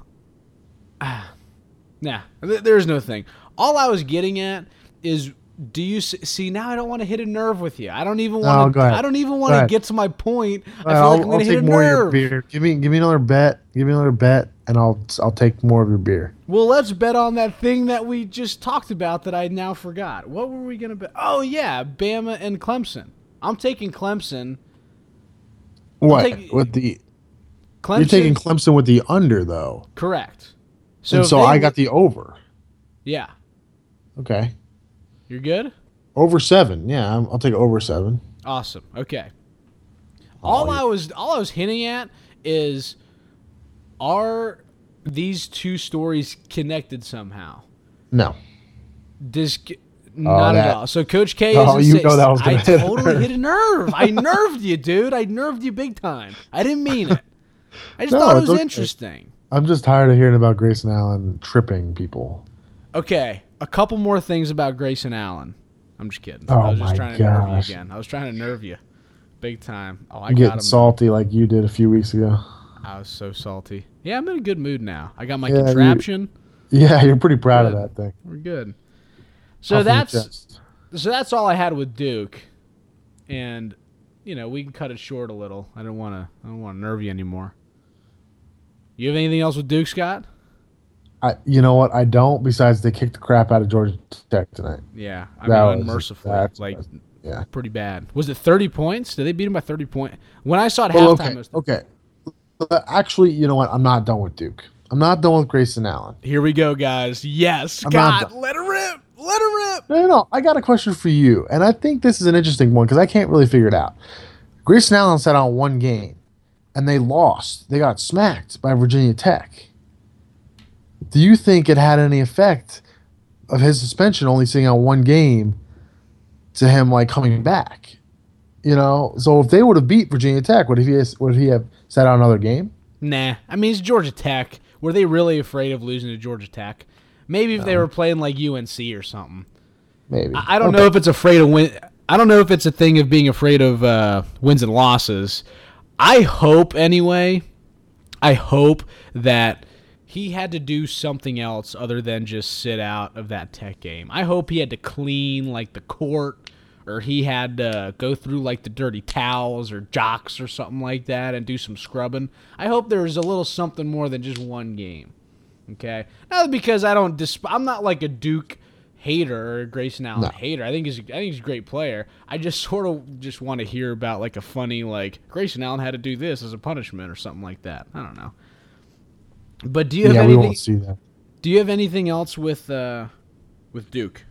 Nah, there's no thing. All I was getting at is, do you see now? I don't want to hit a nerve with you. I don't even want to. I don't even want to get to my point. I feel like I'm going to hit a nerve. Give me another bet. Give me another bet, and I'll take more of your beer. Well, let's bet on that thing that we just talked about that I now forgot. What were we going to bet? Oh yeah, Bama and Clemson. I'm taking Clemson. What with the Clemson, you're taking Clemson with the under, though. Correct. So I got the over. Yeah. Okay. You're good? Over 7. Yeah, I'll take over 7. Awesome. Okay. All I was hinting at is, are these two stories connected somehow? No. Not at all. So Coach K hit a nerve. I nerved you, dude. I nerved you big time. I didn't mean it. I just thought it was interesting. I'm just tired of hearing about Grayson Allen tripping people. Okay, a couple more things about Grayson Allen. I'm just kidding. I was just trying to nerve you again. I was trying to nerve you big time. Oh, I'm getting salty like you did a few weeks ago. I was so salty. Yeah, I'm in a good mood now. I got my contraption. You're pretty proud of that thing. We're good. So that's all I had with Duke, and we can cut it short a little. I don't want to nerve you anymore. You have anything else with Duke, Scott? You know what? I don't. Besides, they kicked the crap out of Georgia Tech tonight. Yeah, unmercifully. Pretty bad. Was it 30 points? Did they beat him by 30 points? When I saw it halftime, okay. Actually, you know what? I'm not done with Duke. I'm not done with Grayson Allen. Here we go, guys. Yes, Scott, let her rip. Let her rip. No. I got a question for you, and I think this is an interesting one because I can't really figure it out. Grayson Allen sat on one game, and they lost. They got smacked by Virginia Tech. Do you think it had any effect of his suspension only sitting on one game to him coming back? So if they would have beat Virginia Tech, would he have sat out another game? Nah. I mean, it's Georgia Tech. Were they really afraid of losing to Georgia Tech? Maybe if they were playing like UNC or something. Maybe. I don't know if it's afraid of win. I don't know if it's a thing of being afraid of wins and losses. I hope anyway. I hope that he had to do something else other than just sit out of that Tech game. I hope he had to clean the court, or he had to go through the dirty towels or jocks or something like that and do some scrubbing. I hope there was a little something more than just one game. Okay? Not because I'm not a Duke hater or a Grayson Allen hater. I think he's a great player. I just sort of want to hear about a funny Grayson Allen had to do this as a punishment or something like that. I don't know. But do you have anything? We won't see that. Do you have anything else with Duke?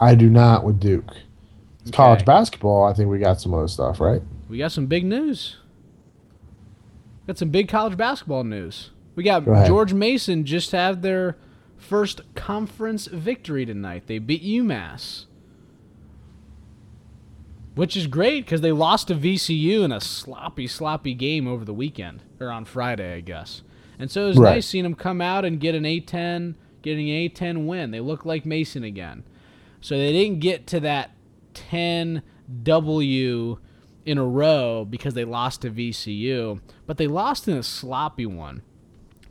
I do not with Duke. Okay. College basketball, I think we got some other stuff, right? We got some big news. Got some big college basketball news. We got George Mason just had their first conference victory tonight. They beat UMass, which is great because they lost to VCU in a sloppy game over the weekend, or on Friday, I guess. And so it was nice seeing them come out and get an A-10, getting an A-10 win. They look like Mason again. So they didn't get to that 10W in a row because they lost to VCU, but they lost in a sloppy one.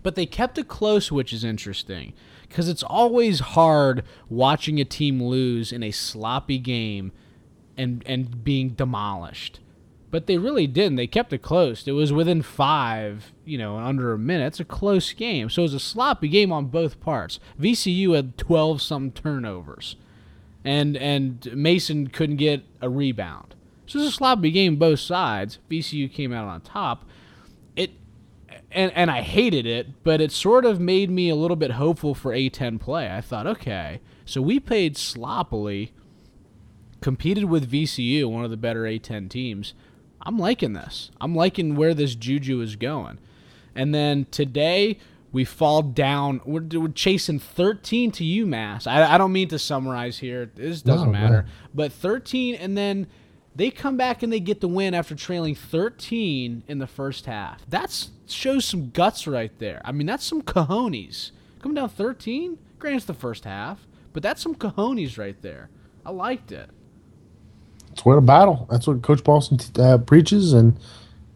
But they kept it close, which is interesting because it's always hard watching a team lose in a sloppy game and being demolished. But they really didn't. They kept it close. It was within 5, under a minute. It's a close game. So it was a sloppy game on both parts. VCU had 12-some turnovers, and Mason couldn't get a rebound. So it was a sloppy game both sides. VCU came out on top. And I hated it, but it sort of made me a little bit hopeful for A-10 play. I thought, okay, so we played sloppily, competed with VCU, one of the better A-10 teams. I'm liking this. I'm liking where this juju is going. And then today we fall down. We're chasing 13 to UMass. I don't mean to summarize here. This doesn't matter. Man. But 13, and then they come back and they get the win after trailing 13 in the first half. That shows some guts right there. I mean, that's some cojones. Coming down 13? Granted, it's the first half, but that's some cojones right there. I liked it. It's a way to battle. That's what Coach Paulson preaches, and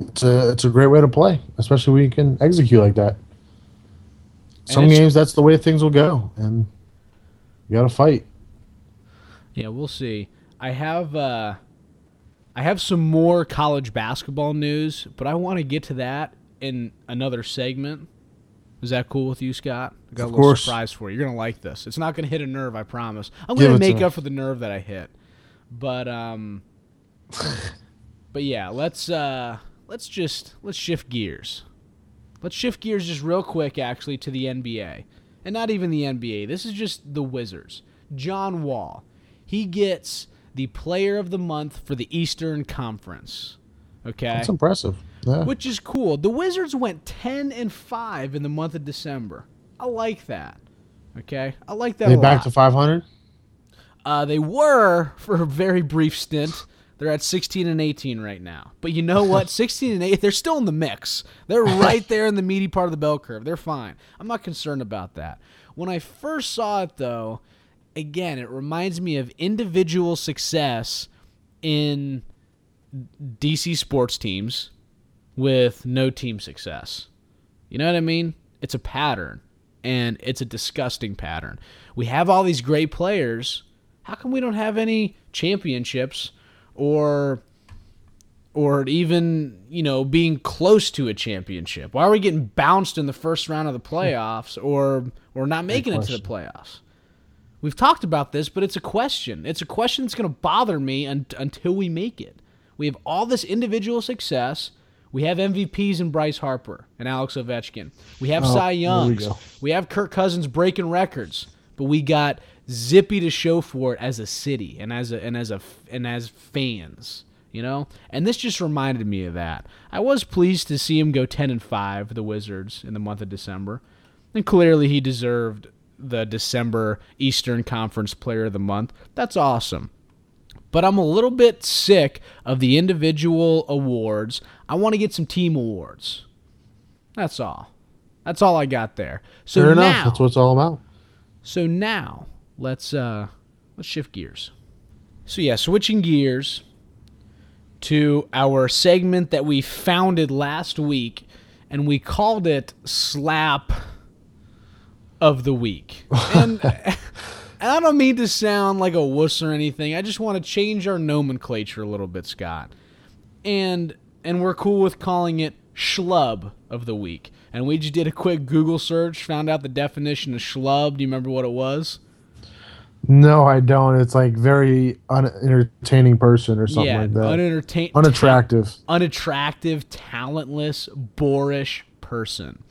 it's a great way to play, especially when you can execute like that. Some games, that's the way things will go, and you got to fight. Yeah, we'll see. I have some more college basketball news, but I want to get to that in another segment. Is that cool with you, Scott? I got a little surprise for you. You're going to like this. It's not going to hit a nerve, I promise. I'm going to make up for the nerve that I hit. But yeah, let's let's shift gears. Let's shift gears just real quick, actually, to the NBA. And not even the NBA. This is just the Wizards. John Wall. He gets the Player of the Month for the Eastern Conference. Okay? That's impressive. Yeah. Which is cool. The Wizards went 10-5 in the month of December. I like that. Okay? I like that a lot. They back to 500? They were for a very brief stint. They're at 16-18 right now. But you know what? 16-8, they're still in the mix. They're right there in the meaty part of the bell curve. They're fine. I'm not concerned about that. When I first saw it, though, again, it reminds me of individual success in DC sports teams with no team success. You know what I mean? It's a pattern, and it's a disgusting pattern. We have all these great players. How come we don't have any championships? Or even, you know, being close to a championship. Why are we getting bounced in the first round of the playoffs or not making it to the playoffs? We've talked about this, but it's a question. It's a question that's going to bother me until we make it. We have all this individual success. We have MVPs in Bryce Harper and Alex Ovechkin. We have Cy Youngs. We have Kirk Cousins breaking records. But we got zippy to show for it as a city and as fans, you know? And this just reminded me of that. I was pleased to see him go 10-5, the Wizards, in the month of December. And clearly he deserved the December Eastern Conference Player of the Month. That's awesome. But I'm a little bit sick of the individual awards. I want to get some team awards. That's all. That's all I got there. So fair enough. That's what it's all about. So now let's shift gears. So yeah, switching gears to our segment that we founded last week, and we called it Slap of the Week. And I don't mean to sound like a wuss or anything. I just want to change our nomenclature a little bit, Scott. And we're cool with calling it Schlub of the Week. And we just did a quick Google search, found out the definition of schlub. Do you remember what it was? No, I don't. It's like very unentertaining person or something like that. Unattractive. Unattractive, talentless, boorish person.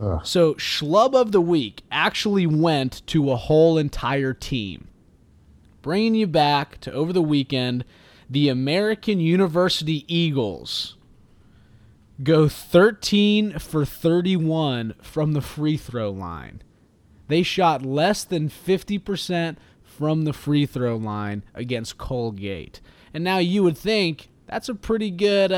Ugh. So Schlub of the Week actually went to a whole entire team. Bringing you back to over the weekend, the American University Eagles go 13-for-31 from the free throw line. They shot less than 50% from the free throw line against Colgate. And now you would think that's a pretty good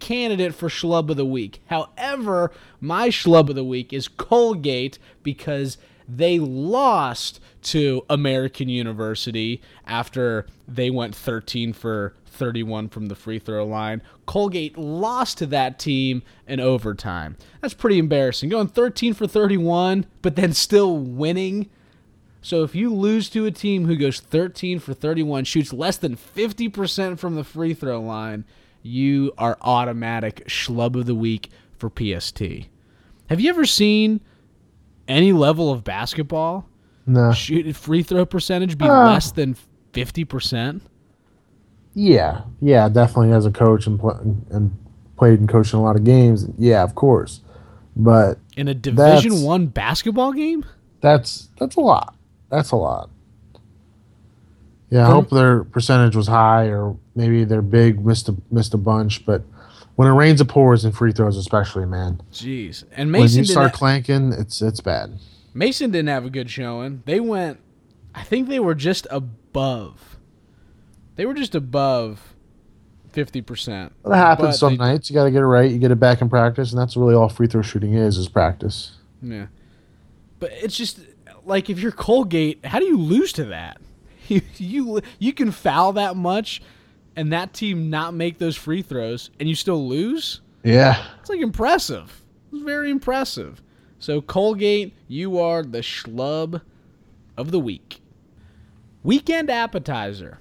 candidate for Schlub of the Week. However, my Schlub of the Week is Colgate because they lost to American University after they went 13-for-31 from the free throw line. Colgate lost to that team in overtime. That's pretty embarrassing. Going 13-for-31, but then still winning. So if you lose to a team who goes 13-for-31, shoots less than 50% from the free throw line, you are automatic Schlub of the Week for PST. Have you ever seen any level of basketball? No. Shoot free throw percentage be less than 50%? Yeah, definitely as a coach and played and coached in a lot of games. Yeah, of course. But in a Division I basketball game? That's a lot. That's a lot. Yeah, I hope their percentage was high or maybe their big missed a bunch. But when it rains, it pours, and free throws especially, man. Jeez. And Mason, when you start clanking, it's bad. Mason didn't have a good showing. They went, I think they were just above. 50%. That happens some nights. You got to get it right. You get it back in practice, and that's really all free throw shooting is practice. Yeah. But it's just, like, if you're Colgate, how do you lose to that? You can foul that much and that team not make those free throws, and you still lose? Yeah. It's, like, impressive. It's very impressive. So, Colgate, you are the Schlub of the Week. Weekend appetizer.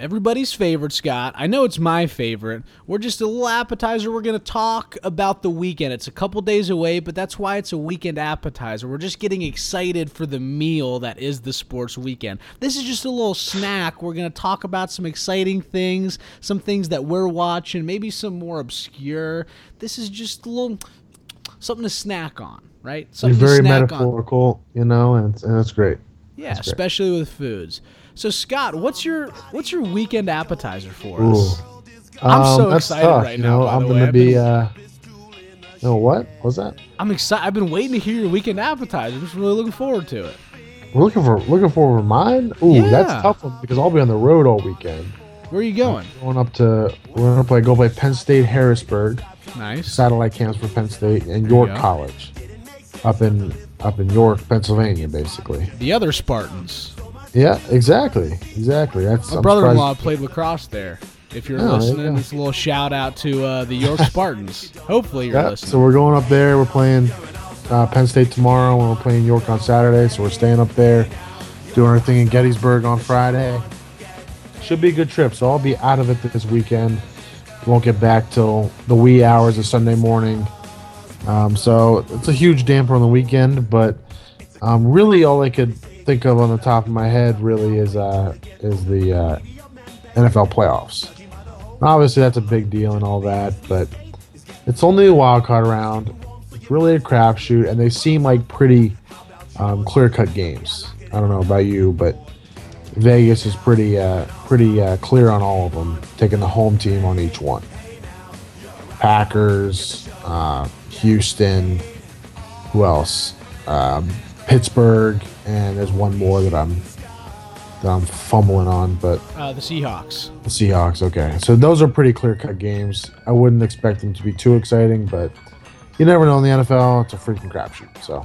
everybody's favorite, Scott. I know it's my favorite. We're just a little appetizer. We're going to talk about the weekend. It's a couple days away, but that's why it's a weekend appetizer. We're just getting excited for the meal that is the sports weekend. This is just a little snack. We're going to talk about some exciting things, some things that we're watching, maybe some more obscure. This is just a little something to snack on, right? Something very metaphorical, you know, and it's great. Yeah, that's especially great with foods. So, Scott, what's your weekend appetizer for us? I'm so excited tough, right now. I'm going to be. What was that? I'm excited. I've been waiting to hear your weekend appetizer. I'm just really looking forward to it. We're looking for mine. Ooh, yeah. That's a tough one because I'll be on the road all weekend. Where are you going? We're going to go play Penn State Harrisburg. Nice. Satellite camps for Penn State and York College, up in York, Pennsylvania, basically. The other Spartans. Yeah, exactly. My brother-in-law played lacrosse there. If you're listening, it's a little shout-out to the York Spartans. Hopefully you're listening. So we're going up there. We're playing Penn State tomorrow, and we're playing York on Saturday. So we're staying up there, doing our thing in Gettysburg on Friday. Should be a good trip, so I'll be out of it this weekend. Won't get back till the wee hours of Sunday morning. So it's a huge damper on the weekend, but really all I could think of on the top of my head really is the NFL playoffs. Obviously, that's a big deal and all that, but it's only a wild card round. It's really a crapshoot, and they seem like pretty clear-cut games. I don't know about you, but Vegas is pretty clear on all of them, taking the home team on each one. Packers, Houston, who else? Pittsburgh, and there's one more that I'm fumbling on, but the Seahawks. The Seahawks, okay. So those are pretty clear-cut games. I wouldn't expect them to be too exciting, but you never know in the NFL. It's a freaking crapshoot. So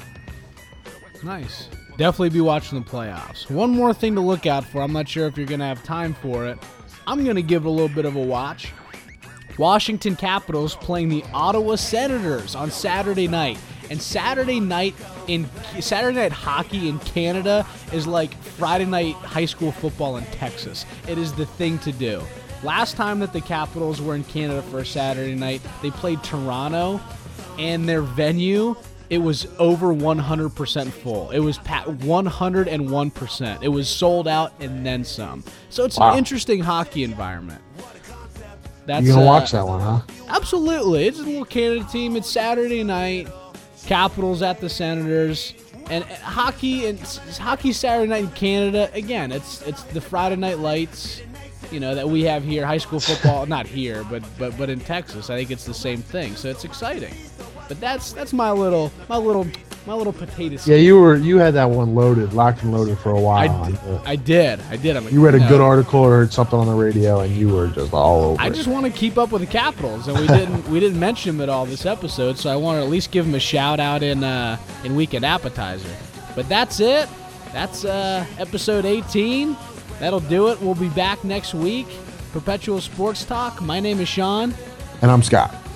nice. Definitely be watching the playoffs. One more thing to look out for. I'm not sure if you're going to have time for it. I'm going to give it a little bit of a watch. Washington Capitals playing the Ottawa Senators on Saturday night. And Saturday night hockey in Canada is like Friday night high school football in Texas. It is the thing to do. Last time that the Capitals were in Canada for a Saturday night, they played Toronto, and their venue, it was over 100% full. It was 101%. It was sold out and then some. So it's an interesting hockey environment. You're going to watch that one, huh? Absolutely. It's a little Canada team. It's Saturday night. Capitals at the Senators. And hockey Saturday night in Canada, again, it's the Friday night lights, you know, that we have here. High school football, not here, but in Texas. I think it's the same thing. So it's exciting. But that's my little potato seed. Yeah, you had that one locked and loaded for a while. I did. I'm like, you read a good article or heard something on the radio, and you were just all over. I just want to keep up with the Capitals, and we didn't mention them at all this episode, so I want to at least give them a shout out in Weekend Appetizer. But that's it. That's episode 18. That'll do it. We'll be back next week. Perpetual Sports Talk. My name is Sean, and I'm Scott.